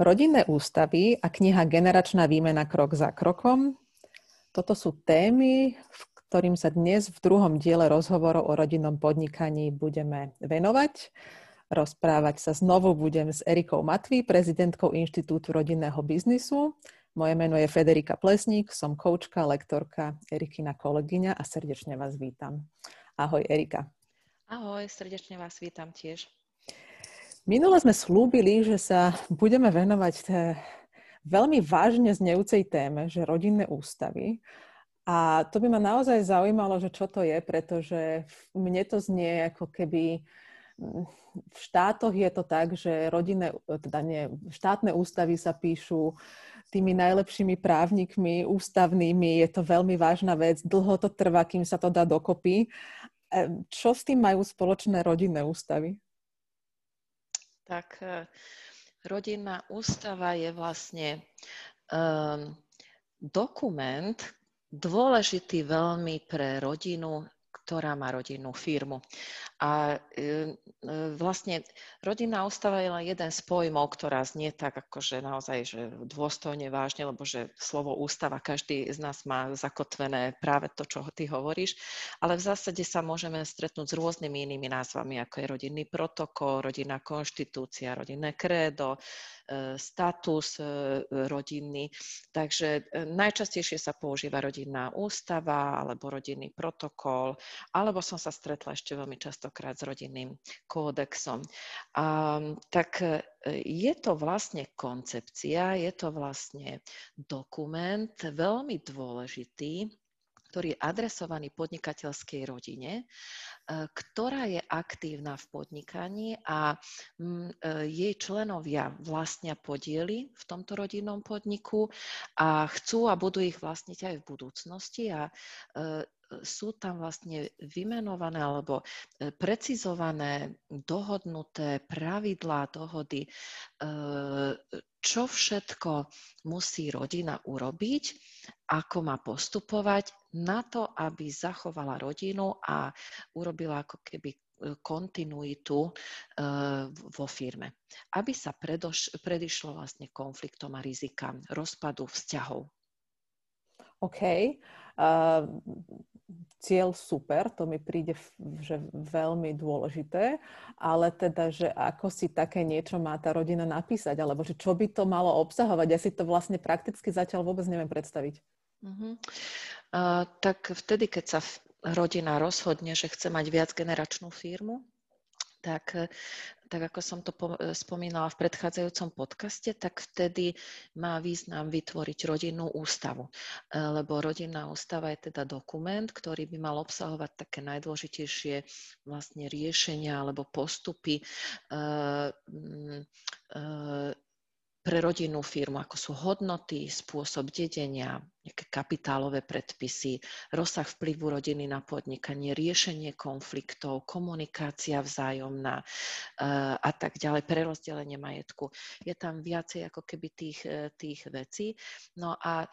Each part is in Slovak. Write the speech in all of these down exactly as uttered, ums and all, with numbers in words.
Rodinné ústavy a kniha Generačná výmena krok za krokom. Toto sú témy, v ktorým sa dnes v druhom diele rozhovorov o rodinnom podnikaní budeme venovať. Rozprávať sa znovu budem s Erikou Matví, prezidentkou Inštitútu rodinného biznisu. Moje meno je Federika Plesník, som koučka, lektorka, Erikina kolegyňa a srdečne vás vítam. Ahoj Erika. Ahoj, srdečne vás vítam tiež. Minule sme slúbili, že sa budeme venovať veľmi vážne znejúcej téme, že rodinné ústavy. A to by ma naozaj zaujímalo, že čo to je, pretože mne to znie ako keby v štátoch je to tak, že rodinné, teda nie, štátne ústavy sa píšu tými najlepšími právnikmi, ústavnými. Je to veľmi vážna vec. Dlho to trvá, kým sa to dá dokopy. Čo s tým majú spoločné rodinné ústavy? Tak rodinná ústava je vlastne um, dokument dôležitý veľmi pre rodinu, ktorá má rodinnú firmu. A um, vlastne rodinná ústava je len jeden z pojmov, ktorá znie tak akože naozaj že dôstojne, vážne, lebo že slovo ústava každý z nás má zakotvené práve to, čo ty hovoríš. Ale v zásade sa môžeme stretnúť s rôznymi inými názvami, ako je rodinný protokol, rodinná konštitúcia, rodinné krédo, status rodinný. Takže najčastejšie sa používa rodinná ústava alebo rodinný protokol, alebo som sa stretla ešte veľmi častokrát s rodinným kódexom. A, tak je to vlastne koncepcia, je to vlastne dokument veľmi dôležitý, ktorý je adresovaný podnikateľskej rodine, ktorá je aktívna v podnikaní a jej členovia vlastnia podiely v tomto rodinnom podniku a chcú a budú ich vlastniť aj v budúcnosti a sú tam vlastne vymenované alebo precizované, dohodnuté pravidlá, dohody, čo všetko musí rodina urobiť, ako má postupovať na to, aby zachovala rodinu a urobila ako keby kontinuitu vo firme. Aby sa predoš- predišlo vlastne konfliktom a rizikám, rozpadu vzťahov. OK. Uh, cieľ super, to mi príde že veľmi dôležité, ale teda, že ako si také niečo má tá rodina napísať, alebo že čo by to malo obsahovať, ja si to vlastne prakticky zatiaľ vôbec neviem predstaviť. Uh-huh. Uh, tak vtedy, keď sa rodina rozhodne, že chce mať viacgeneračnú firmu, Tak, tak ako som to po, spomínala v predchádzajúcom podcaste, tak vtedy má význam vytvoriť rodinnú ústavu. Lebo rodinná ústava je teda dokument, ktorý by mal obsahovať také najdôležitejšie vlastne riešenia alebo postupy uh, uh, pre rodinnú firmu, ako sú hodnoty, spôsob dedenia, nejaké kapitálové predpisy, rozsah vplyvu rodiny na podnikanie, riešenie konfliktov, komunikácia vzájomná a tak ďalej, prerozdelenie majetku. Je tam viacej ako keby tých, tých vecí. No a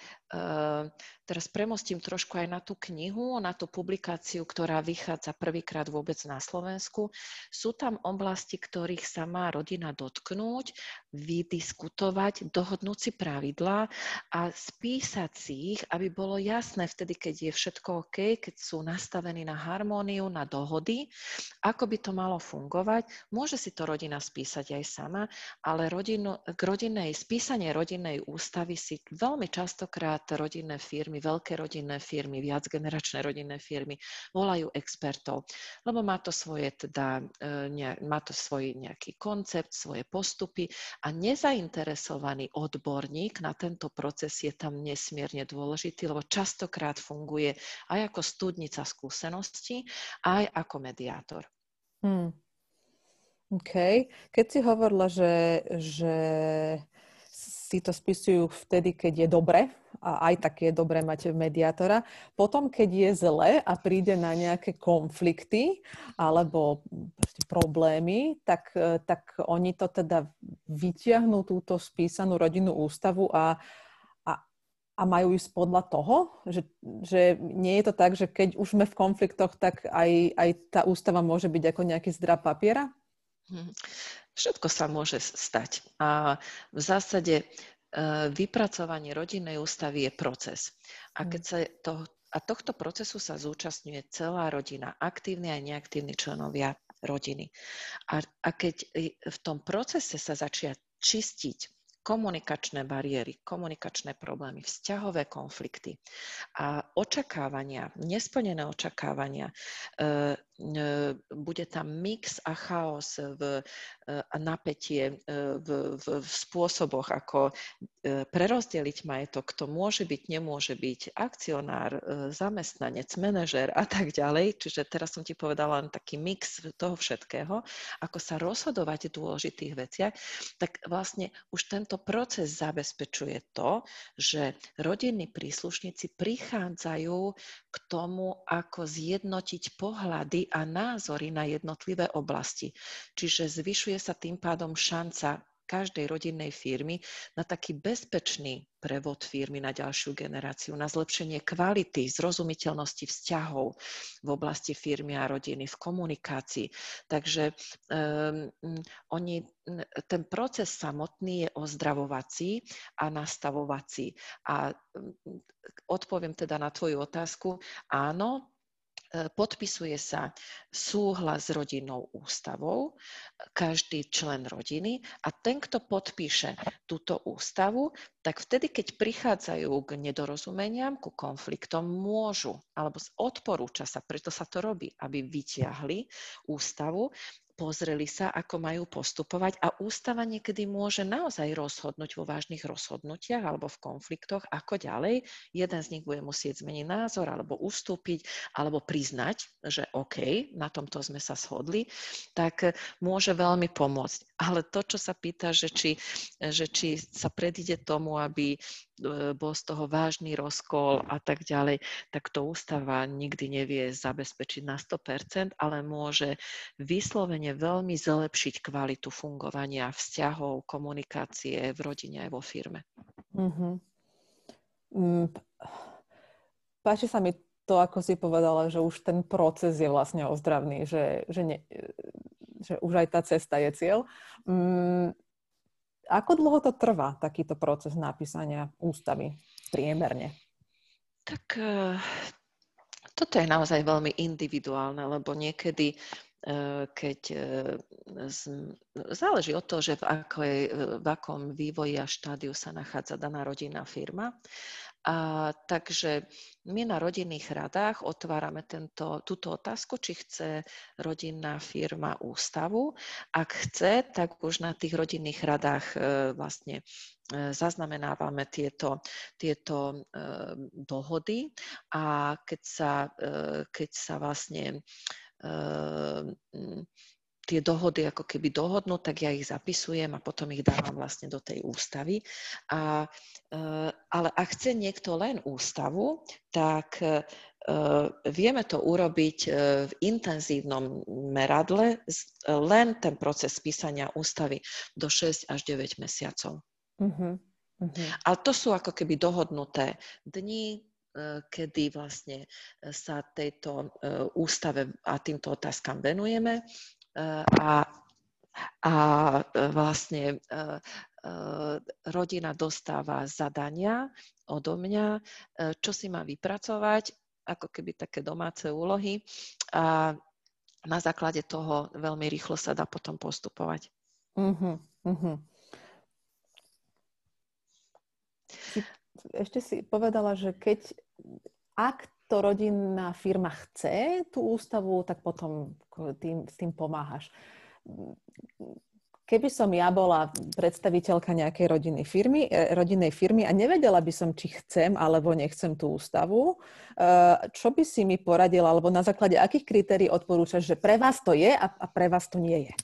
teraz premostím trošku aj na tú knihu, na tú publikáciu, ktorá vychádza prvýkrát vôbec na Slovensku. Sú tam oblasti, ktorých sa má rodina dotknúť, vydiskutovať, dohodnúť si pravidlá a spísať si ich, aby bolo jasné vtedy, keď je všetko OK, keď sú nastavení na harmóniu, na dohody, ako by to malo fungovať. Môže si to rodina spísať aj sama, ale rodinu, k rodinnej, spísanie rodinnej ústavy si veľmi častokrát rodinné firmy, veľké rodinné firmy, viacgeneračné rodinné firmy volajú expertov, lebo má to svoje, teda, ne, má to svoj nejaký koncept, svoje postupy a nezainteresovaný odborník na tento proces je tam nesmierne dôležitý, lebo častokrát funguje aj ako studnica skúseností, aj ako mediátor. Hmm. OK. Keď si hovorila, že, že si to spisujú vtedy, keď je dobre, a aj tak je dobre mať mediátora, potom, keď je zle a príde na nejaké konflikty alebo problémy, tak, tak oni to teda vytiahnú túto spísanú rodinnú ústavu a A majú ísť podľa toho, že, že nie je to tak, že keď už sme v konfliktoch, tak aj, aj tá ústava môže byť ako nejaký zdráp papiera? Všetko sa môže stať. A v zásade vypracovanie rodinnej ústavy je proces. A keď sa to A tohto procesu sa zúčastňuje celá rodina, aktívni aj neaktívni členovia rodiny. A, a keď v tom procese sa začia čistiť komunikačné bariéry, komunikačné problémy, vzťahové konflikty a očakávania, nesplnené očakávania, e, e, bude tam mix a chaos v, e, a napätie e, v, v, v spôsoboch, ako e, prerozdeliť majetok, kto môže byť, nemôže byť, akcionár, e, zamestnanec, manažér a tak ďalej. Čiže teraz som ti povedala len taký mix toho všetkého, ako sa rozhodovať v dôležitých veciach, tak vlastne už tento proces zabezpečuje to, že rodinní príslušníci prichádzajú k tomu, ako zjednotiť pohľady a názory na jednotlivé oblasti. Čiže zvyšuje sa tým pádom šanca každej rodinnej firmy na taký bezpečný prevod firmy na ďalšiu generáciu, na zlepšenie kvality, zrozumiteľnosti vzťahov v oblasti firmy a rodiny, v komunikácii. Takže um, oni, ten proces samotný je ozdravovací a nastavovací. A um, odpoviem teda na tvoju otázku. Áno, podpisuje sa súhlas s rodinnou ústavou, každý člen rodiny, a ten, kto podpíše túto ústavu, tak vtedy, keď prichádzajú k nedorozumeniam, ku konfliktom, môžu, alebo odporúča sa, preto sa to robí, aby vyťahli ústavu, pozreli sa, ako majú postupovať, a ústava niekedy môže naozaj rozhodnúť vo vážnych rozhodnutiach alebo v konfliktoch, ako ďalej. Jeden z nich bude musieť zmeniť názor alebo ustúpiť, alebo priznať, že OK, na tomto sme sa shodli, tak môže veľmi pomôcť. Ale to, čo sa pýta, že či, že či sa predíde tomu, aby bol z toho vážny rozkol a tak ďalej, tak to ústava nikdy nevie zabezpečiť na sto percent, ale môže vyslovene veľmi zlepšiť kvalitu fungovania vzťahov, komunikácie v rodine aj vo firme. Mm-hmm. Mm, páči sa mi to, ako si povedala, že už ten proces je vlastne ozdravný, že, že, ne, že už aj tá cesta je cieľ. Mm. Ako dlho to trvá, takýto proces napísania ústavy priemerne? Tak toto je naozaj veľmi individuálne, lebo niekedy, keď záleží od toho, že v, akoj, v akom vývoji a štádiu sa nachádza daná rodinná firma. A takže my na rodinných radách otvárame tento, túto otázku, či chce rodinná firma ústavu. Ak chce, tak už na tých rodinných radách e, vlastne e, zaznamenávame tieto, tieto e, dohody, a keď sa, e, keď sa vlastne e, tie dohody ako keby dohodnú, tak ja ich zapisujem a potom ich dávam vlastne do tej ústavy. A, ale ak chce niekto len ústavu, tak vieme to urobiť v intenzívnom meradle, len ten proces písania ústavy do šesť až deväť mesiacov. Uh-huh. Uh-huh. A to sú ako keby dohodnuté dni, kedy vlastne sa tejto ústave a týmto otázkam venujeme. A, a vlastne a, a rodina dostáva zadania odo mňa, čo si má vypracovať, ako keby také domáce úlohy, a na základe toho veľmi rýchlo sa dá potom postupovať. Uh-huh, uh-huh. Ešte si povedala, že keď ak to rodinná firma chce tú ústavu, tak potom tým, s tým pomáhaš. Keby som ja bola predstaviteľka nejakej rodinnej firmy, rodinnej firmy a nevedela by som, či chcem alebo nechcem tú ústavu, čo by si mi poradila, alebo na základe akých kritérií odporúčaš, že pre vás to je a pre vás to nie je?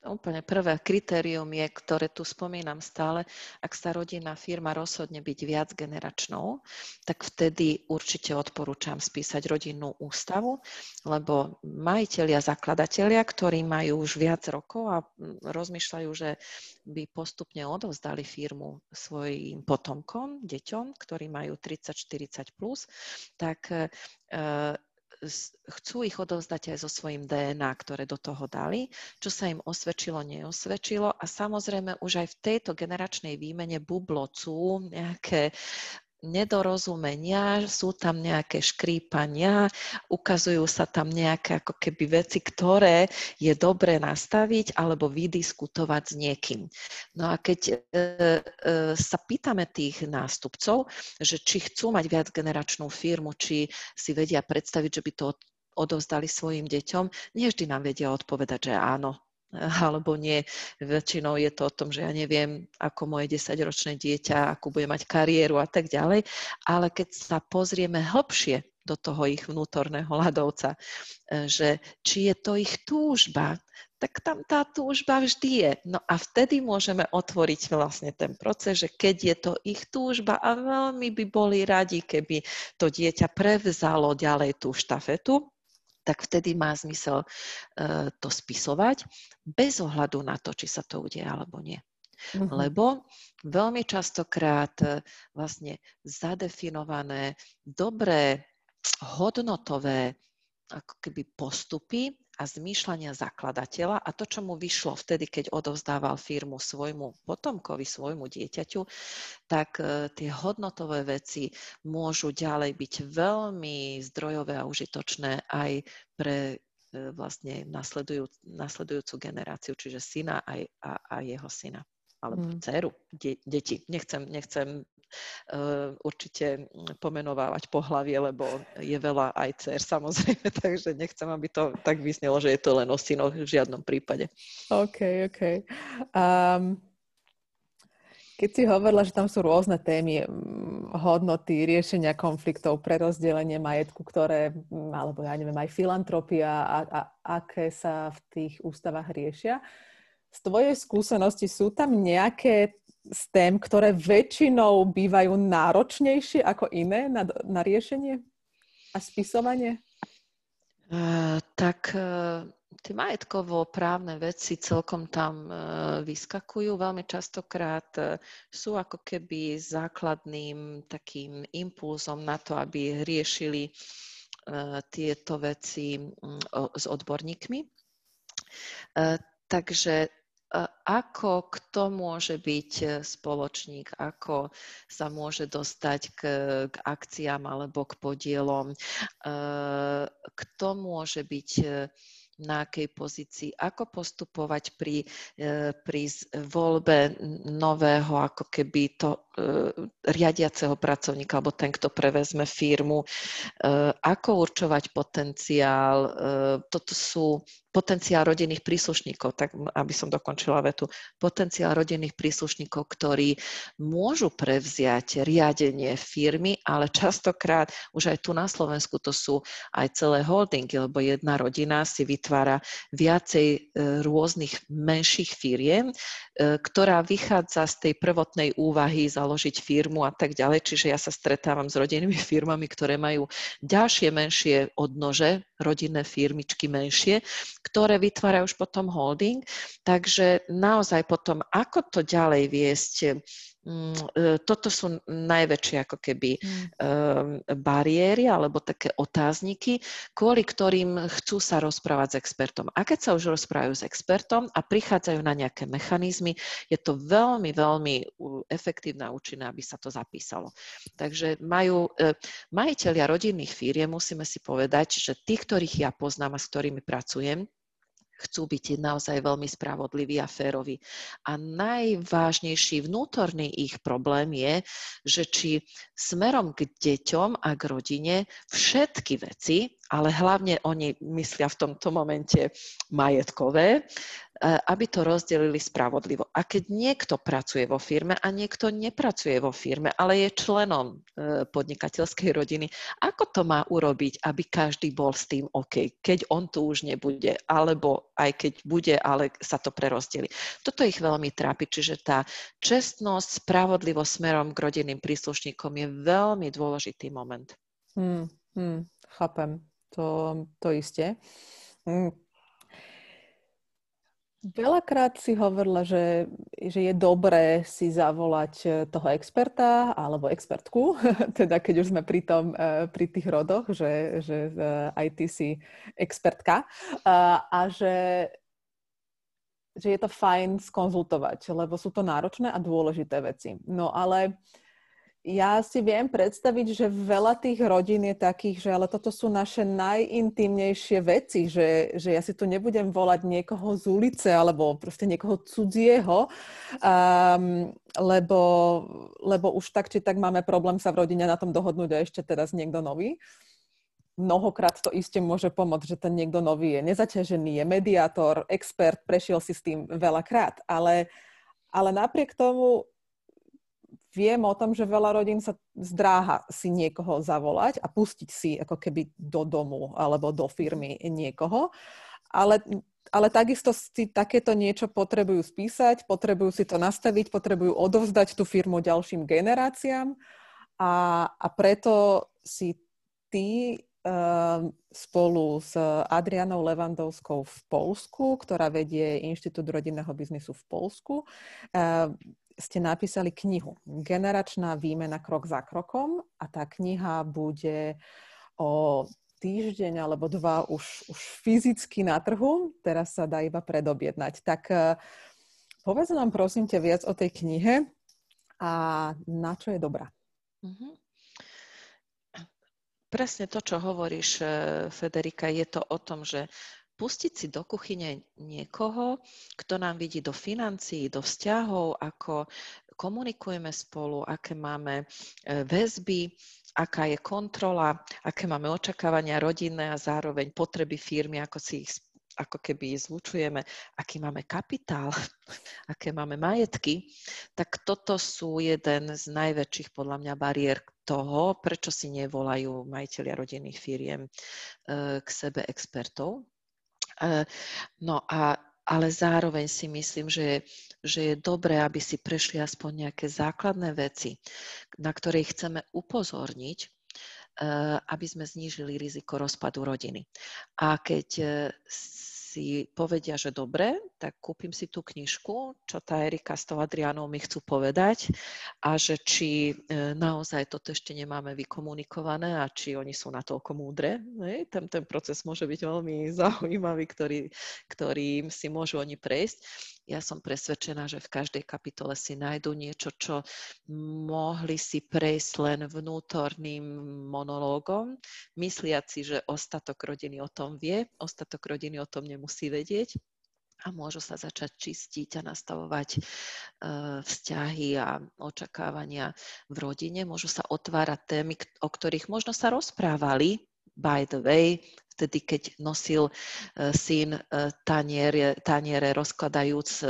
Úplne prvé kritérium je, ktoré tu spomínam stále, ak sa rodinná firma rozhodne byť viac generačnou, tak vtedy určite odporúčam spísať rodinnú ústavu, lebo majitelia, zakladatelia, ktorí majú už viac rokov a rozmýšľajú, že by postupne odovzdali firmu svojim potomkom, deťom, ktorí majú tridsať štyridsať plus, tak chcú ich odovzdať aj so svojím dé en á, ktoré do toho dali, čo sa im osvedčilo, neosvedčilo. A samozrejme už aj v tejto generačnej výmene bublocú nejaké nedorozumenia, sú tam nejaké škrípania, ukazujú sa tam nejaké ako keby veci, ktoré je dobre nastaviť alebo vydiskutovať s niekým. No a keď e, e, sa pýtame tých nástupcov, že či chcú mať viacgeneračnú firmu, či si vedia predstaviť, že by to odovzdali svojim deťom, nie vždy nám vedia odpovedať, že áno alebo nie. Väčšinou je to o tom, že ja neviem, ako moje desaťročné dieťa, akú bude mať kariéru a tak ďalej, ale keď sa pozrieme hlbšie do toho ich vnútorného ľadovca, že či je to ich túžba, tak tam tá túžba vždy je. No a vtedy môžeme otvoriť vlastne ten proces, že keď je to ich túžba a veľmi by boli radi, keby to dieťa prevzalo ďalej tú štafetu, tak vtedy má zmysel to spisovať bez ohľadu na to, či sa to udeje alebo nie. Mm-hmm. Lebo veľmi častokrát vlastne zadefinované, dobré, hodnotové ako keby postupy a zmýšľania zakladateľa a to, čo mu vyšlo vtedy, keď odovzdával firmu svojmu potomkovi, svojmu dieťaťu, tak tie hodnotové veci môžu ďalej byť veľmi zdrojové a užitočné aj pre vlastne nasledujúc, nasledujúcu generáciu, čiže syna aj, a, a jeho syna, alebo hmm. dceru, de, deti. Nechcem, nechcem Uh, určite pomenovávať pohlavie, lebo je veľa aj dcer samozrejme, takže nechcem, aby to tak vyznelo, že je to len o synoch v žiadnom prípade. OK, OK. Um, keď si hovorila, že tam sú rôzne témy, hodnoty, riešenia konfliktov, prerozdelenie majetku, ktoré, alebo ja neviem, aj filantropia a, a aké sa v tých ústavách riešia. Z tvojej skúsenosti sú tam nejaké z tém, ktoré väčšinou bývajú náročnejšie ako iné na, na riešenie a spisovanie? Uh, tak uh, tie majetkovo-právne veci celkom tam uh, vyskakujú. Veľmi častokrát uh, sú ako keby základným takým impulzom na to, aby riešili uh, tieto veci um, s odborníkmi. Uh, takže ako kto môže byť spoločník, ako sa môže dostať k, k akciám alebo k podielom, kto môže byť na akej pozícii, ako postupovať pri, pri voľbe nového, ako keby to riadiaceho pracovníka, alebo ten, kto prevezme firmu, ako určovať potenciál, toto sú potenciál rodinných príslušníkov, tak aby som dokončila vetu, potenciál rodinných príslušníkov, ktorí môžu prevziať riadenie firmy, ale častokrát už aj tu na Slovensku to sú aj celé holdingy, lebo jedna rodina si vytvára viacej rôznych menších firiem, ktorá vychádza z tej prvotnej úvahy založiť firmu a tak ďalej. Čiže ja sa stretávam s rodinnými firmami, ktoré majú ďalšie menšie odnože, rodinné firmičky menšie, ktoré vytvárajú už potom holding. Takže naozaj potom, ako to ďalej viesť, toto sú najväčšie ako keby bariéry alebo také otázniky, kvôli ktorým chcú sa rozprávať s expertom. A keď sa už rozprávajú s expertom a prichádzajú na nejaké mechanizmy, je to veľmi, veľmi efektívne a účinné, aby sa to zapísalo. Takže majú majitelia rodinných firiem, musíme si povedať, že tí, ktorých ja poznám a s ktorými pracujem, chcú byť naozaj veľmi spravodliví a féroví. A najvážnejší vnútorný ich problém je, že či smerom k deťom a k rodine všetky veci, ale hlavne oni myslia v tomto momente majetkové, aby to rozdelili spravodlivo. A keď niekto pracuje vo firme a niekto nepracuje vo firme, ale je členom podnikateľskej rodiny, ako to má urobiť, aby každý bol s tým OK, keď on tu už nebude, alebo aj keď bude, ale sa to prerozdelí. Toto ich veľmi trápi, čiže tá čestnosť, spravodlivosť smerom k rodinným príslušníkom je veľmi dôležitý moment. Hmm, hmm, chápem, to, to isté. Hmm. Veľakrát si hovorila, že, že je dobré si zavolať toho experta alebo expertku, teda keď už sme pri tom, pri tých rodoch, že, že aj ty si expertka a, a že, že je to fajn skonzultovať, lebo sú to náročné a dôležité veci. No ale ja si viem predstaviť, že veľa tých rodín je takých, že ale toto sú naše najintímnejšie veci, že, že ja si tu nebudem volať niekoho z ulice alebo proste niekoho cudzieho, um, lebo, lebo už tak či tak máme problém sa v rodine na tom dohodnúť a ešte teraz niekto nový. Mnohokrát to iste môže pomôcť, že ten niekto nový je nezaťažený, je mediátor, expert, prešiel si s tým veľakrát, ale, ale napriek tomu viem o tom, že veľa rodín sa zdráha si niekoho zavolať a pustiť si ako keby do domu alebo do firmy niekoho. Ale, ale takisto si takéto niečo potrebujú spísať, potrebujú si to nastaviť, potrebujú odovzdať tú firmu ďalším generáciám. A, a preto si ty uh, spolu s Adriánou Lewandowskou v Poľsku, ktorá vedie Inštitút rodinného biznisu v Poľsku, uh, ste napísali knihu Generačná výmena krok za krokom a tá kniha bude o týždeň alebo dva už, už fyzicky na trhu. Teraz sa dá iba predobjednať. Tak povedz nám prosím te viac o tej knihe a na čo je dobrá. Mm-hmm. Presne to, čo hovoríš, Federika, je to o tom, že pustiť si do kuchyne niekoho, kto nám vidí do financií, do vzťahov, ako komunikujeme spolu, aké máme väzby, aká je kontrola, aké máme očakávania rodinné a zároveň potreby firmy, ako si ich ako keby zlučujeme, aký máme kapitál, aké máme majetky. Tak toto sú jeden z najväčších podľa mňa bariér toho, prečo si nevolajú majitelia rodinných firiem k sebe expertov. No a, ale zároveň si myslím, že, že je dobré, aby si prešli aspoň nejaké základné veci, na ktoré chceme upozorniť, aby sme znížili riziko rozpadu rodiny. A keď si povedia, že dobre, tak kúpim si tú knižku, čo tá Erika s tou Adriánou mi chcú povedať a že či naozaj toto ešte nemáme vykomunikované a či oni sú natoľko múdre. Ne? Ten, ten proces môže byť veľmi zaujímavý, ktorý, ktorým si môžu oni prejsť. Ja som presvedčená, že v každej kapitole si nájdu niečo, čo mohli si prejsť len vnútorným monológom, mysliaci, že ostatok rodiny o tom vie, ostatok rodiny o tom nemusí vedieť a môžu sa začať čistiť a nastavovať e, vzťahy a očakávania v rodine. Môžu sa otvárať témy, o ktorých možno sa rozprávali, by the way, vtedy, keď nosil syn taniere, taniere rozkladajúc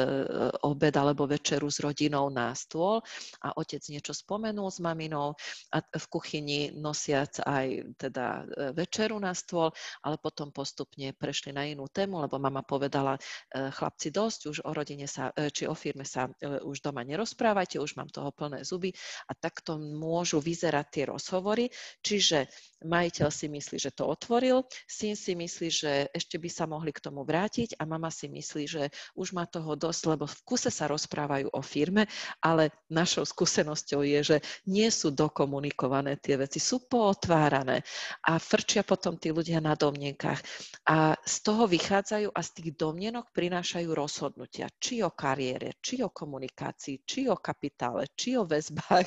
obed alebo večeru s rodinou na stôl a otec niečo spomenul s maminou a v kuchyni nosiac aj teda večeru na stôl, ale potom postupne prešli na inú tému, lebo mama povedala, chlapci, dosť, už o rodine sa, či o firme sa už doma nerozprávajte, už mám toho plné zuby a takto môžu vyzerať tie rozhovory, čiže majiteľ si myslí, že to otvoril, syn si myslí, že ešte by sa mohli k tomu vrátiť a mama si myslí, že už má toho dosť, lebo v kuse sa rozprávajú o firme, ale našou skúsenosťou je, že nie sú dokomunikované tie veci, sú pootvárané a frčia potom tí ľudia na domnenkách. A z toho vychádzajú a z tých domnenok prinášajú rozhodnutia, či o kariére, či o komunikácii, či o kapitále, či o väzbách,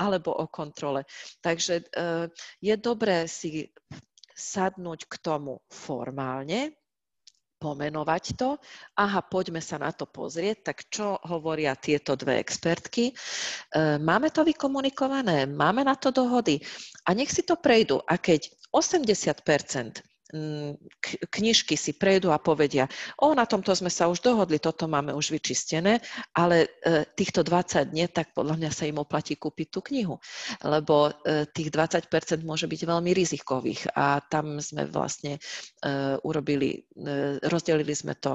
alebo o kontrole. Takže je dobré si sadnúť k tomu formálne, pomenovať to. Aha, poďme sa na to pozrieť. Tak čo hovoria tieto dve expertky? Máme to vykomunikované, máme na to dohody a nech si to prejdú. A keď osemdesiat percent knižky si prejdú a povedia, o, na tomto sme sa už dohodli, toto máme už vyčistené, ale e, týchto dvadsať dní, tak podľa mňa sa im oplatí kúpiť tú knihu, lebo e, tých dvadsať percent môže byť veľmi rizikových a tam sme vlastne e, urobili, e, rozdelili sme to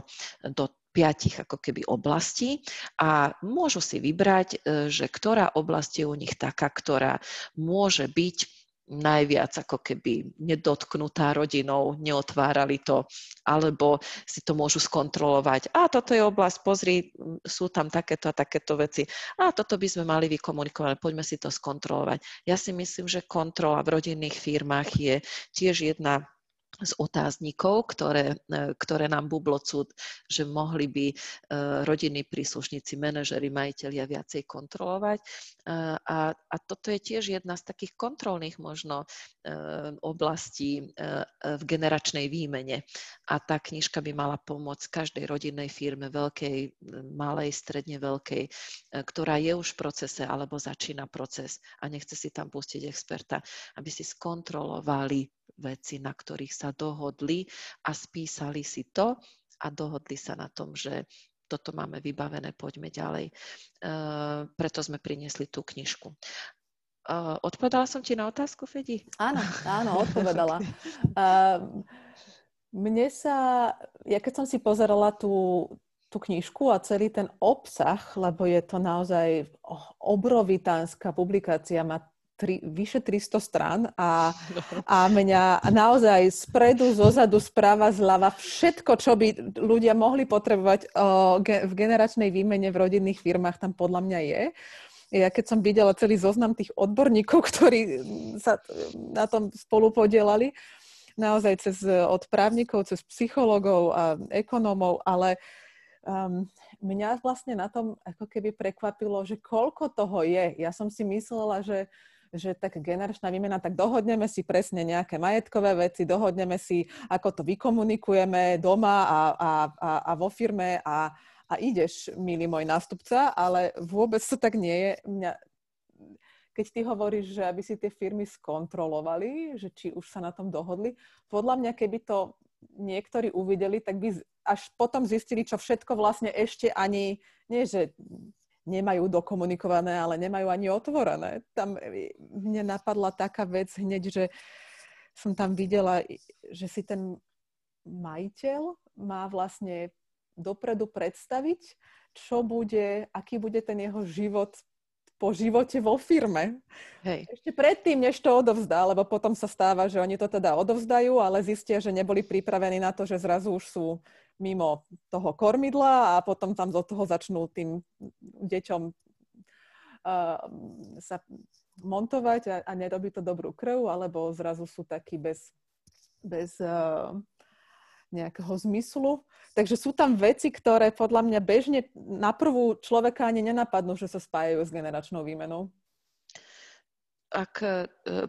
do piatich ako keby oblastí a môžu si vybrať, e, že ktorá oblasť je u nich taká, ktorá môže byť najviac ako keby nedotknutá rodinou, neotvárali to, alebo si to môžu skontrolovať. A toto je oblasť, pozri, sú tam takéto a takéto veci. A toto by sme mali vykomunikovať, poďme si to skontrolovať. Ja si myslím, že kontrola v rodinných firmách je tiež jedna z otáznikov, ktoré, ktoré nám bublocú, že mohli by rodinní príslušníci, manažeri, majitelia viacej kontrolovať. A, a toto je tiež jedna z takých kontrolných možno oblastí v generačnej výmene. A tá knižka by mala pomôcť každej rodinnej firme, veľkej, malej, stredne veľkej, ktorá je už v procese alebo začína proces a nechce si tam pustiť experta, aby si skontrolovali veci, na ktorých sa dohodli a spísali si to a dohodli sa na tom, že toto máme vybavené, poďme ďalej. E, preto sme priniesli tú knižku. E, odpovedala som ti na otázku, Fedi? Áno, áno, odpovedala. E, mne sa, ja keď som si pozerala tú, tú knižku a celý ten obsah, lebo je to naozaj obrovitánska publikácia, má Tri, vyše tristo strán a, a mňa naozaj spredu, zozadu, správa, zľava, všetko, čo by ľudia mohli potrebovať o, ge, v generačnej výmene v rodinných firmách, tam podľa mňa je. Ja keď som videla celý zoznam tých odborníkov, ktorí sa na tom spolu podielali, naozaj cez od právnikov, cez psychológov a ekonómov, ale um, mňa vlastne na tom ako keby prekvapilo, že koľko toho je. Ja som si myslela, že že tak generačná výmena, tak dohodneme si presne nejaké majetkové veci, dohodneme si, ako to vykomunikujeme doma a, a, a, a vo firme a, a ideš, milý môj nástupca, ale vôbec to tak nie je. Mňa, keď ty hovoríš, že aby si tie firmy skontrolovali, že či už sa na tom dohodli, podľa mňa, keby to niektorí uvideli, tak by až potom zistili, čo všetko vlastne ešte ani, nie že nemajú dokomunikované, ale nemajú ani otvorené. Tam mne napadla taká vec hneď, že som tam videla, že si ten majiteľ má vlastne dopredu predstaviť, čo bude, aký bude ten jeho život po živote vo firme. Hej. Ešte predtým, než to odovzdá, lebo potom sa stáva, že oni to teda odovzdajú, ale zistia, že neboli pripravení na to, že zrazu už sú mimo toho kormidla a potom tam do toho začnú tým deťom uh, sa montovať a, a nerobí to dobrú krv, alebo zrazu sú takí bez, bez uh, nejakého zmyslu. Takže sú tam veci, ktoré podľa mňa bežne na prvú človeka ani nenapadnú, že sa spájajú s generačnou výmenou. Ak,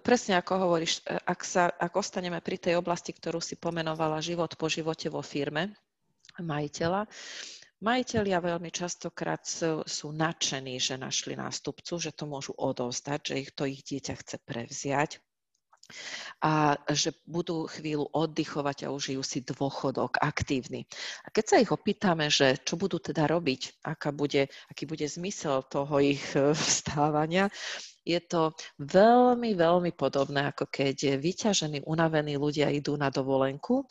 presne ako hovoríš, ak, sa, ak ostaneme pri tej oblasti, ktorú si pomenovala život po živote vo firme, majiteľa. Majitelia veľmi častokrát sú, sú nadšení, že našli nástupcu, že to môžu odovzdať, že ich to ich dieťa chce prevziať a že budú chvíľu oddychovať a užijú si dôchodok aktívny. A keď sa ich opýtame, že čo budú teda robiť, aká bude, aký bude zmysel toho ich vstávania, je to veľmi, veľmi podobné, ako keď vyťažení, unavení ľudia idú na dovolenku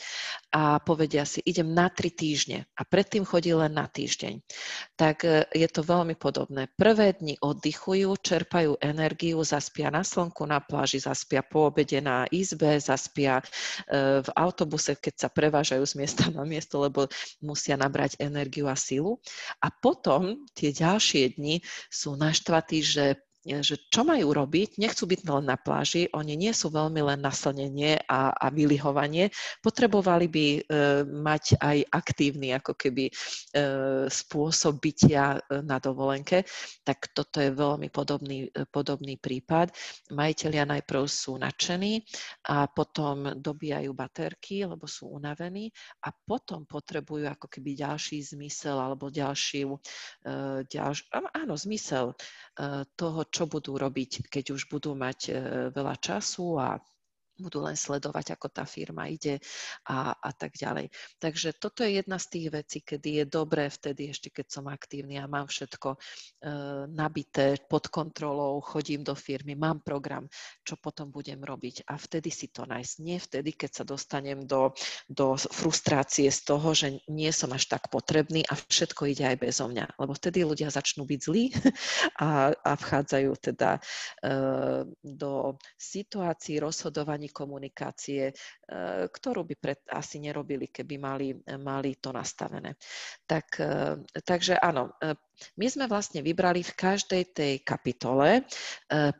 a povedia si, idem na tri týždne a predtým chodí len na týždeň. Tak je to veľmi podobné. Prvé dni oddychujú, čerpajú energiu, zaspia na slnku, na pláži, zaspia po obede na izbe, zaspia v autobuse, keď sa prevážajú z miesta na miesto, lebo musia nabrať energiu a silu. A potom tie ďalšie dni sú naštvatí, že že čo majú robiť, nechcú byť len na pláži, oni nie sú veľmi len na slnenie a, a vylihovanie, potrebovali by e, mať aj aktívny ako keby e, spôsob bytia na dovolenke, tak toto je veľmi podobný, podobný prípad. Majitelia najprv sú nadšení a potom dobíjajú baterky, lebo sú unavení a potom potrebujú ako keby ďalší zmysel alebo ďalšiu, e, ďalš, áno, zmysel e, toho, čo budú robiť, keď už budú mať e, veľa času a budú len sledovať, ako tá firma ide a, a tak ďalej. Takže toto je jedna z tých vecí, kedy je dobré vtedy, ešte keď som aktívny a mám všetko e, nabité, pod kontrolou, chodím do firmy, mám program, čo potom budem robiť. A vtedy si to nájsť. Nie vtedy, keď sa dostanem do, do frustrácie z toho, že nie som až tak potrebný a všetko ide aj bezo mňa. Lebo vtedy ľudia začnú byť zlí a, a vchádzajú teda e, do situácií rozhodovaní komunikácie, ktorú by pred, asi nerobili, keby mali, mali to nastavené. Tak, takže áno, my sme vlastne vybrali v každej tej kapitole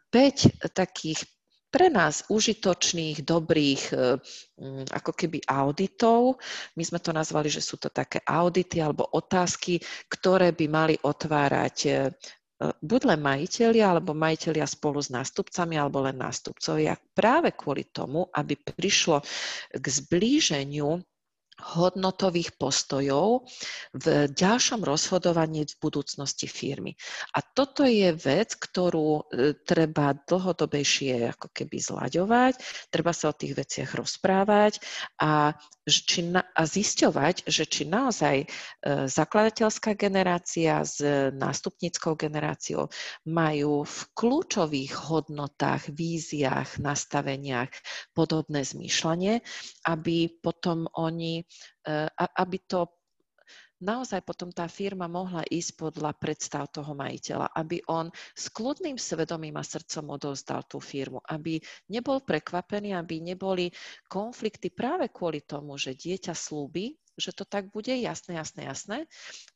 päť takých pre nás užitočných, dobrých ako keby auditov. My sme to nazvali, že sú to také audity alebo otázky, ktoré by mali otvárať buď len majitelia, alebo majitelia spolu s nástupcami, alebo len nástupcovia, práve kvôli tomu, aby prišlo k zblíženiu hodnotových postojov v ďalšom rozhodovaní v budúcnosti firmy. A toto je vec, ktorú treba dlhodobejšie ako keby zlaďovať, treba sa o tých veciach rozprávať a, či na, a zisťovať, že či naozaj zakladateľská generácia s nástupníckou generáciou majú v kľúčových hodnotách, víziách, nastaveniach podobné zmýšľanie, aby potom oni aby to naozaj potom tá firma mohla ísť podľa predstav toho majiteľa, aby on s kľudným svedomím a srdcom odovzdal tú firmu, aby nebol prekvapený, aby neboli konflikty práve kvôli tomu, že dieťa slúbi, že to tak bude, jasné, jasné, jasné.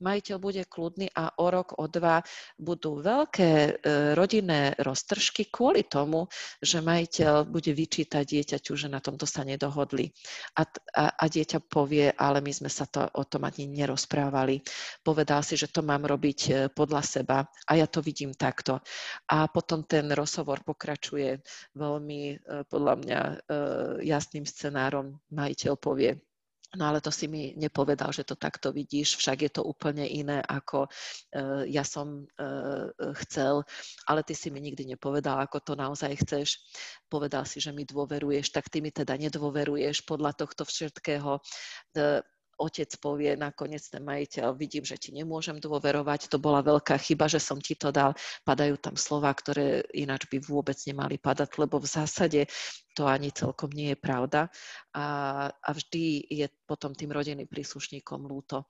Majiteľ bude kľudný a o rok, o dva budú veľké e, rodinné roztržky kvôli tomu, že majiteľ bude vyčítať dieťaťu, že na tomto sa nedohodli. A, a, a dieťa povie, ale my sme sa to, o tom ani nerozprávali. Povedal si, že to mám robiť podľa seba a ja to vidím takto. A potom ten rozhovor pokračuje veľmi, e, podľa mňa, e, jasným scenárom. Majiteľ povie, no ale to si mi nepovedal, že to takto vidíš, však je to úplne iné, ako e, ja som e, chcel, ale ty si mi nikdy nepovedal, ako to naozaj chceš. Povedal si, že mi dôveruješ, tak ty mi teda nedôveruješ podľa tohto všetkého. E, Otec povie, nakoniec ten majiteľ, vidím, že ti nemôžem dôverovať, to bola veľká chyba, že som ti to dal. Padajú tam slová, ktoré ináč by vôbec nemali padať, lebo v zásade to ani celkom nie je pravda. A, a vždy je potom tým rodinným príslušníkom ľúto,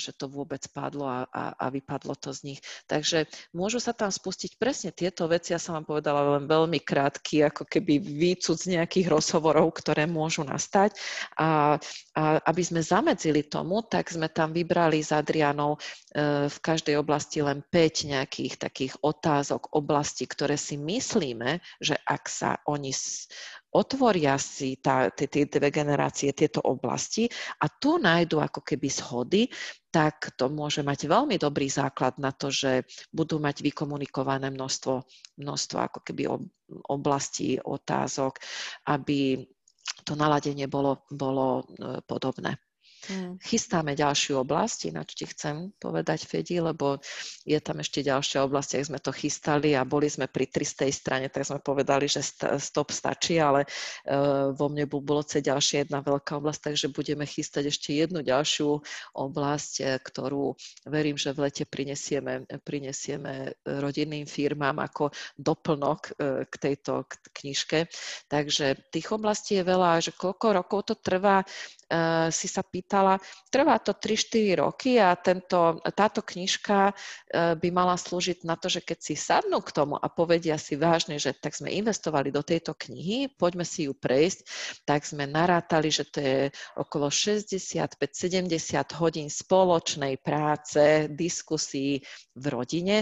že to vôbec padlo a, a, a vypadlo to z nich. Takže môžu sa tam spustiť presne tieto veci. Ja som vám povedala len veľmi krátky, ako keby výcud z nejakých rozhovorov, ktoré môžu nastať. A, a aby sme zamedzili tomu, tak sme tam vybrali s Adriánou e, v každej oblasti len päť nejakých takých otázok, oblastí, ktoré si myslíme, že ak sa oni s, otvoria si tá, tie, tie dve generácie tieto oblasti a tu nájdu ako keby schody, tak to môže mať veľmi dobrý základ na to, že budú mať vykomunikované množstvo, množstvo ako keby ob, oblastí, otázok, aby to naladenie bolo, bolo e, podobné. Hmm. Chystáme ďalšiu oblasť, ináč ti chcem povedať, Fedi, lebo je tam ešte ďalšia oblasť, ak sme to chystali a boli sme pri tristej strane, tak sme povedali, že st- stop stačí, ale uh, vo mne bolo ďalšia jedna veľká oblasť, takže budeme chystať ešte jednu ďalšiu oblasť, ktorú verím, že v lete prinesieme, prinesieme rodinným firmám ako doplnok uh, k tejto k- knižke. Takže tých oblastí je veľa, že koľko rokov to trvá, Uh, si sa pýtala, trvá to tri štyri roky a tento, táto knižka uh, by mala slúžiť na to, že keď si sadnú k tomu a povedia si vážne, že tak sme investovali do tejto knihy, poďme si ju prejsť, tak sme narátali, že to je okolo šesťdesiatpäť sedemdesiat hodín spoločnej práce, diskusí v rodine.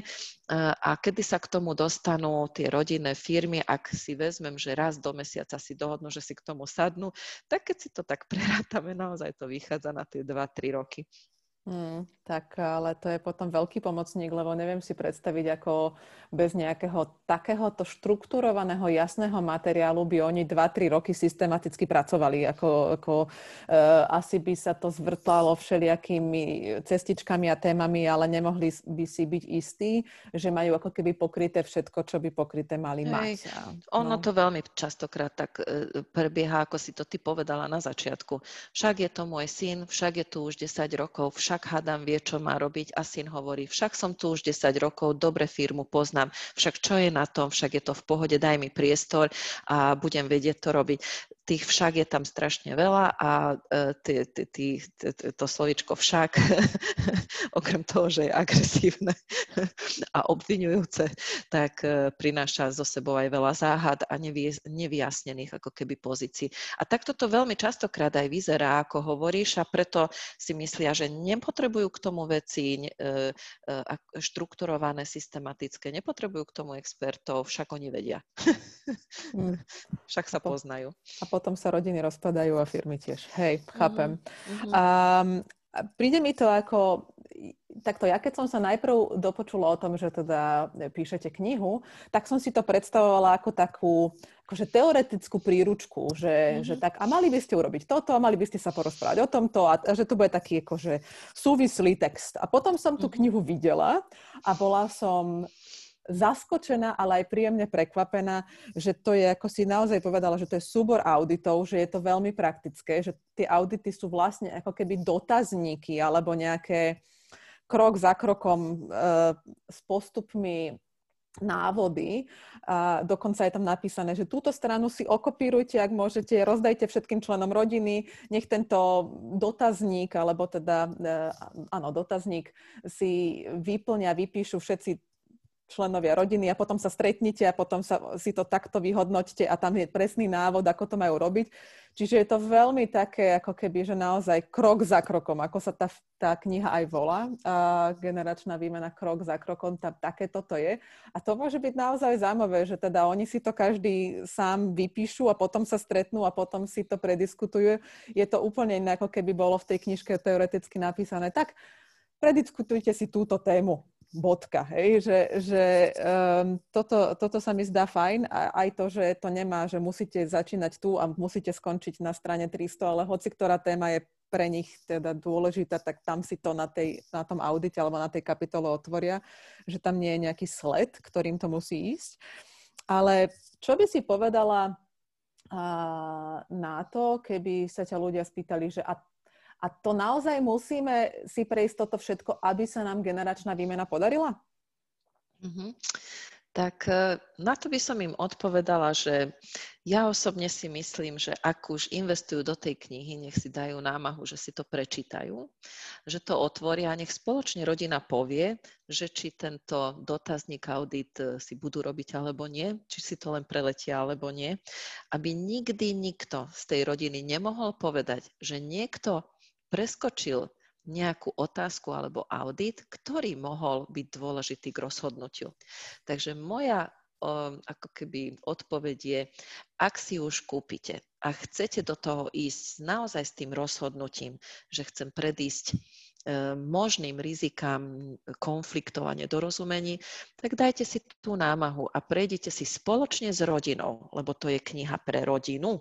A kedy sa k tomu dostanú tie rodinné firmy, ak si vezmem, že raz do mesiaca si dohodnú, že si k tomu sadnú, tak keď si to tak prerátame, naozaj to vychádza na tie dva tri roky. Mm, tak ale to je potom veľký pomocník, lebo neviem si predstaviť, ako bez nejakého takéhoto štrukturovaného, jasného materiálu by oni dva tri roky systematicky pracovali. Ako, ako, e, asi by sa to zvrtalo všelijakými cestičkami a témami, ale nemohli by si byť istí, že majú ako keby pokryté všetko, čo by pokryté mali mať. Hej, ono no. to veľmi častokrát tak prebieha, ako si to ty povedala na začiatku. Však je to môj syn, však je tu už desať rokov, však však hádam vie, čo má robiť a syn hovorí, však som tu už desať rokov, dobre firmu poznám, však čo je na tom, však je to v pohode, daj mi priestor a budem vedieť to robiť. Tých však je tam strašne veľa a t- t- t- t- t- to slovičko však, okrem toho, že je agresívne a obviňujúce, tak prináša zo sebou aj veľa záhad a nevy- nevyjasnených ako keby pozícií. A takto to veľmi častokrát aj vyzerá, ako hovoríš, a preto si myslia, že ne nepotrebujú k tomu veci štrukturované, systematické, nepotrebujú k tomu expertov, však oni vedia. Mm. Však sa poznajú. A potom sa rodiny rozpadajú a firmy tiež. Hej, chápem. Mm-hmm. Um, príde mi to ako... Takto, ja keď som sa najprv dopočula o tom, že teda píšete knihu, tak som si to predstavovala ako takú akože teoretickú príručku, že, mm-hmm. že tak a mali by ste urobiť toto, a mali by ste sa porozprávať o tomto a, a že to bude taký akože súvislý text. A potom som tú knihu videla a bola som zaskočená, ale aj príjemne prekvapená, že to je, ako si naozaj povedala, že to je súbor auditov, že je to veľmi praktické, že tie audity sú vlastne ako keby dotazníky alebo nejaké krok za krokom e, s postupmi návody. A dokonca je tam napísané, že túto stranu si okopírujte, ak môžete, rozdajte všetkým členom rodiny, nech tento dotazník, alebo teda, e, áno, dotazník si vyplňa, vypíšu všetci členovia rodiny a potom sa stretnite a potom sa, si to takto vyhodnoťte a tam je presný návod, ako to majú robiť. Čiže je to veľmi také, ako keby, že naozaj krok za krokom, ako sa tá, tá kniha aj volá, uh, Generačná výmena krok za krokom, tam takéto to je. A to môže byť naozaj zaujímavé, že teda oni si to každý sám vypíšu a potom sa stretnú a potom si to prediskutujú. Je to úplne iné, ako keby bolo v tej knižke teoreticky napísané. Tak prediskutujte si túto tému. Bodka, hej, že, že um, toto, toto sa mi zdá fajn a aj to, že to nemá, že musíte začínať tu a musíte skončiť na strane tristo, ale hoci ktorá téma je pre nich teda dôležitá, tak tam si to na, tej, na tom audite alebo na tej kapitole otvoria, že tam nie je nejaký sled, ktorým to musí ísť. Ale čo by si povedala uh, na to, keby sa ťa ľudia spýtali, že a A to naozaj musíme si prejsť toto všetko, aby sa nám generačná výmena podarila? Mm-hmm. Tak na to by som im odpovedala, že ja osobne si myslím, že ak už investujú do tej knihy, nech si dajú námahu, že si to prečítajú, že to otvoria, nech spoločne rodina povie, že či tento dotazník audit si budú robiť alebo nie, či si to len preletia alebo nie, aby nikdy nikto z tej rodiny nemohol povedať, že niekto preskočil nejakú otázku alebo audit, ktorý mohol byť dôležitý k rozhodnutiu. Takže moja um, ako keby odpoveď je, ak si už kúpite a chcete do toho ísť naozaj s tým rozhodnutím, že chcem predísť e, možným rizikám konfliktov a nedorozumení, tak dajte si tú námahu a prejdite si spoločne s rodinou, lebo to je kniha pre rodinu.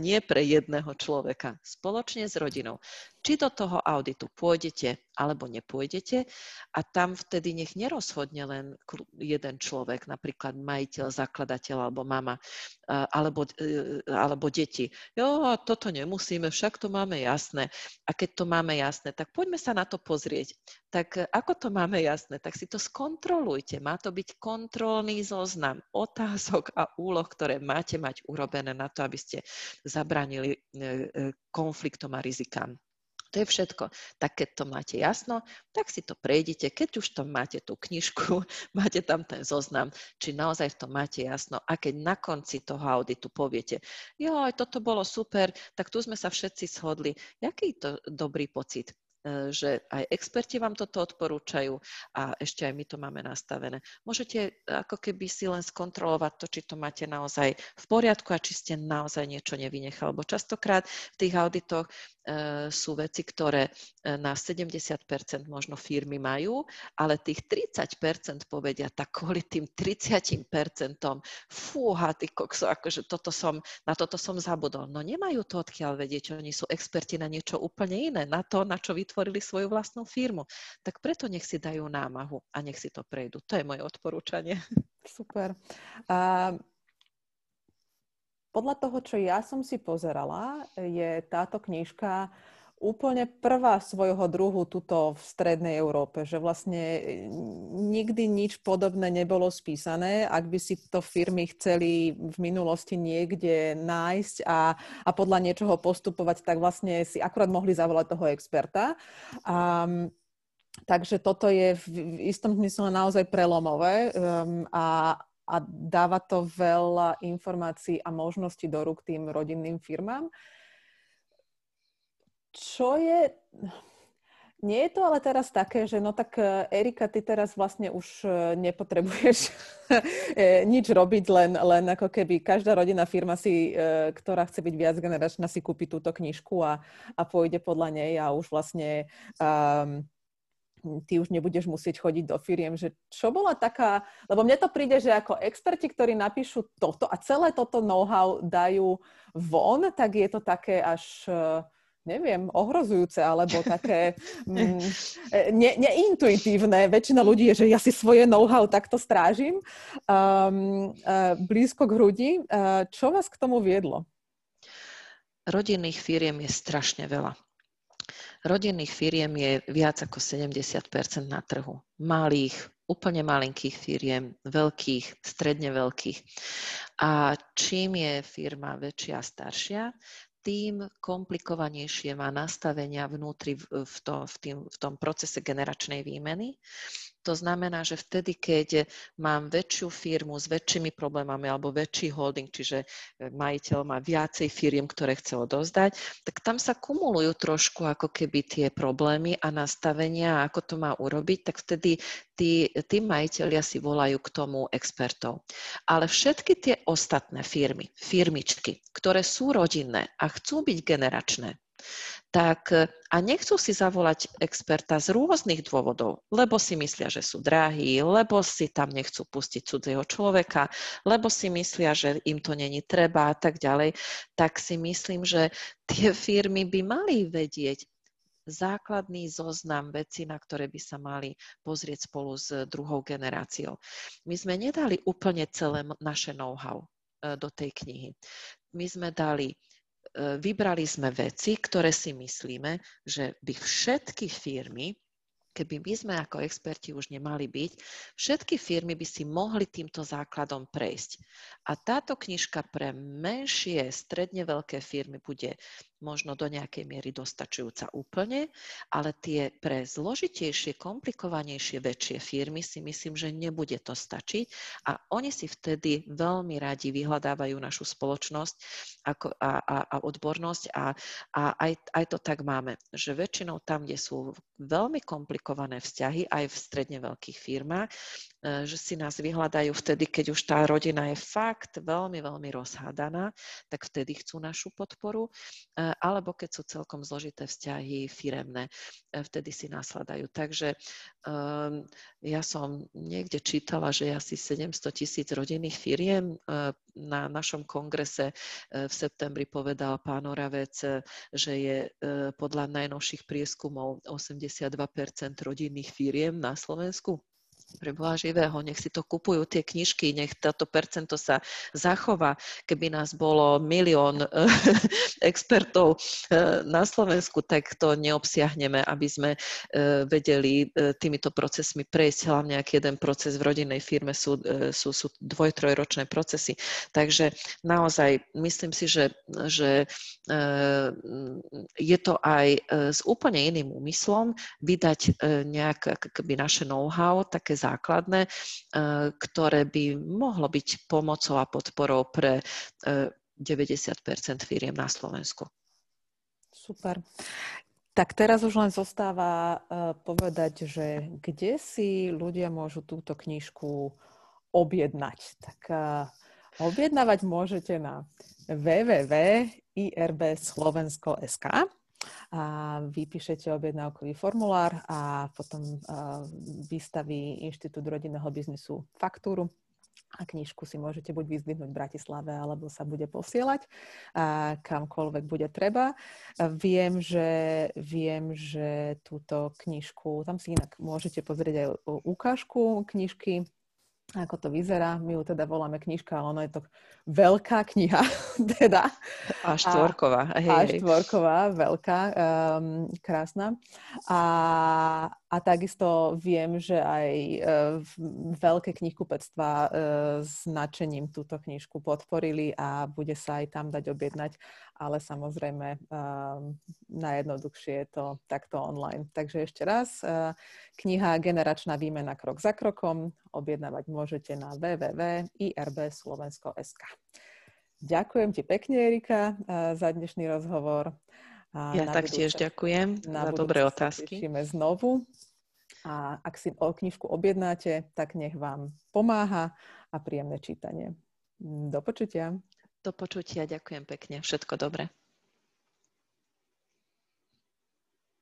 Nie pre jedného človeka, spoločne s rodinou. Či do toho auditu pôjdete alebo nepôjdete a tam vtedy nech nerozhodne len jeden človek, napríklad majiteľ, zakladateľ alebo mama alebo, alebo deti. Jo, toto nemusíme, však to máme jasné. A keď to máme jasné, tak poďme sa na to pozrieť. Tak ako to máme jasné, tak si to skontrolujte. Má to byť kontrolný zoznam otázok a úloh, ktoré máte mať urobené na to, aby ste zabránili konfliktom a rizikám. To je všetko. Tak keď to máte jasno, tak si to prejdite. Keď už tam máte tú knižku, máte tam ten zoznam, či naozaj v tom máte jasno. A keď na konci toho auditu poviete, joj, toto bolo super, tak tu sme sa všetci shodli. Jaký to dobrý pocit, že aj experti vám toto odporúčajú a ešte aj my to máme nastavené. Môžete ako keby si len skontrolovať to, či to máte naozaj v poriadku a či ste naozaj niečo nevynechali. Lebo častokrát v tých auditoch sú veci, ktoré na sedemdesiat percent možno firmy majú, ale tých tridsať percent povedia, tak kvôli tým tridsať percent fúha, ty kokso, akože toto som, na toto som zabudol. No nemajú to odkiaľ vedieť, oni sú experti na niečo úplne iné, na to, na čo vytvorili svoju vlastnú firmu. Tak preto nech si dajú námahu a nech si to prejdú. To je moje odporúčanie. Super. A podľa toho, čo ja som si pozerala, je táto knižka úplne prvá svojho druhu tuto v strednej Európe, že vlastne nikdy nič podobné nebolo spísané, ak by si to firmy chceli v minulosti niekde nájsť a, a podľa niečoho postupovať, tak vlastne si akurát mohli zavolať toho experta. Um, Takže toto je v istom zmysle naozaj prelomové um, a, a dáva to veľa informácií a možností do rúk tým rodinným firmám. Čo je... Nie je to ale teraz také, že no tak Erika, ty teraz vlastne už nepotrebuješ nič robiť, len, len ako keby každá rodinná firma, si, ktorá chce byť viacgeneračná, si kúpi túto knižku a, a pôjde podľa nej a už vlastne... Um, ty už nebudeš musieť chodiť do firiem, že čo bola taká, lebo mne to príde, že ako experti, ktorí napíšu toto a celé toto know-how dajú von, tak je to také až, neviem, ohrozujúce, alebo také mm, ne, neintuitívne. Väčšina ľudí je, že ja si svoje know-how takto strážim um, uh, blízko k hrudi. Uh, čo vás k tomu viedlo? Rodinných firiem je strašne veľa. Rodinných firiem je viac ako sedemdesiat percent na trhu. Malých, úplne malinkých firiem, veľkých, stredne veľkých. A čím je firma väčšia a staršia, tým komplikovanejšie má nastavenia vnútri v, to, v, tým, v tom procese generačnej výmeny. To znamená, že vtedy, keď mám väčšiu firmu s väčšími problémami alebo väčší holding, čiže majiteľ má viacej firiem, ktoré chce odovzdať, tak tam sa kumulujú trošku ako keby tie problémy a nastavenia, ako to má urobiť, tak vtedy tí, tí majiteľia si volajú k tomu expertov. Ale všetky tie ostatné firmy, firmičky, ktoré sú rodinné a chcú byť generačné, tak a nechcú si zavolať experta z rôznych dôvodov, lebo si myslia, že sú drahí, lebo si tam nechcú pustiť cudzieho človeka, lebo si myslia, že im to není treba a tak ďalej, tak si myslím, že tie firmy by mali vedieť základný zoznam vecí, na ktoré by sa mali pozrieť spolu s druhou generáciou. My sme nedali úplne celé naše know-how do tej knihy. My sme dali Vybrali sme veci, ktoré si myslíme, že by všetky firmy, keby my sme ako experti už nemali byť, všetky firmy by si mohli týmto základom prejsť. A táto knižka pre menšie, stredne veľké firmy bude možno do nejakej miery dostačujúca úplne, ale tie pre zložitejšie, komplikovanejšie, väčšie firmy si myslím, že nebude to stačiť a oni si vtedy veľmi radi vyhľadávajú našu spoločnosť ako, a, a, a odbornosť a, a aj, aj to tak máme, že väčšinou tam, kde sú veľmi komplikované vzťahy, aj v stredne veľkých firmách, že si nás vyhľadajú vtedy, keď už tá rodina je fakt veľmi, veľmi rozhádaná, tak vtedy chcú našu podporu, alebo keď sú celkom zložité vzťahy firemné, vtedy si nasladajú. Takže um, ja som niekde čítala, že asi sedemsto tisíc rodinných firiem uh, na našom kongrese v septembri povedal pán Oravec, že je podľa najnovších prieskumov osemdesiatdva percent rodinných firiem na Slovensku. Pre Boha živého, nech si to kupujú tie knižky, nech toto percento sa zachová. Keby nás bolo milión expertov na Slovensku, tak to neobsiahneme, aby sme vedeli týmito procesmi prejsť. Hlavne, ak jeden proces v rodinnej firme sú, sú, sú dvoj, trojročné procesy. Takže naozaj myslím si, že, že je to aj s úplne iným úmyslom vydať nejak akoby naše know-how, také základné, ktoré by mohlo byť pomocou a podporou pre deväťdesiat percent firiem na Slovensku. Super. Tak teraz už len zostáva povedať, že kde si ľudia môžu túto knižku objednať. Tak objednávať môžete na w w w bodka i r b slovensko bodka s k a vypíšete objednávkový formulár a potom vystaví Inštitút rodinného biznisu faktúru a knižku si môžete buď vyzdvihnúť v Bratislave, alebo sa bude posielať a kamkoľvek bude treba. Viem, že, viem, že túto knižku, tam si inak môžete pozrieť aj ukážku knižky, ako to vyzerá. My ju teda voláme knižka, ale ono je to veľká kniha. Teda. A štvorková. A, a štvorková, veľká, um, krásna. A, a takisto viem, že aj um, veľké knihkupectvá um, s nadšením túto knižku podporili a bude sa aj tam dať objednať, ale samozrejme um, najjednoduchšie je to takto online. Takže ešte raz, uh, kniha Generačná výmena krok za krokom, objednávať môžete na w w w bodka i r b slovensko bodka s k. Ďakujem ti pekne, Erika, za dnešný rozhovor. Ja taktiež ďakujem za dobré otázky. Tešíme znovu. A ak si o knižku objednáte, tak nech vám pomáha a príjemné čítanie. Do počutia. Do počutia, ďakujem pekne. Všetko dobré.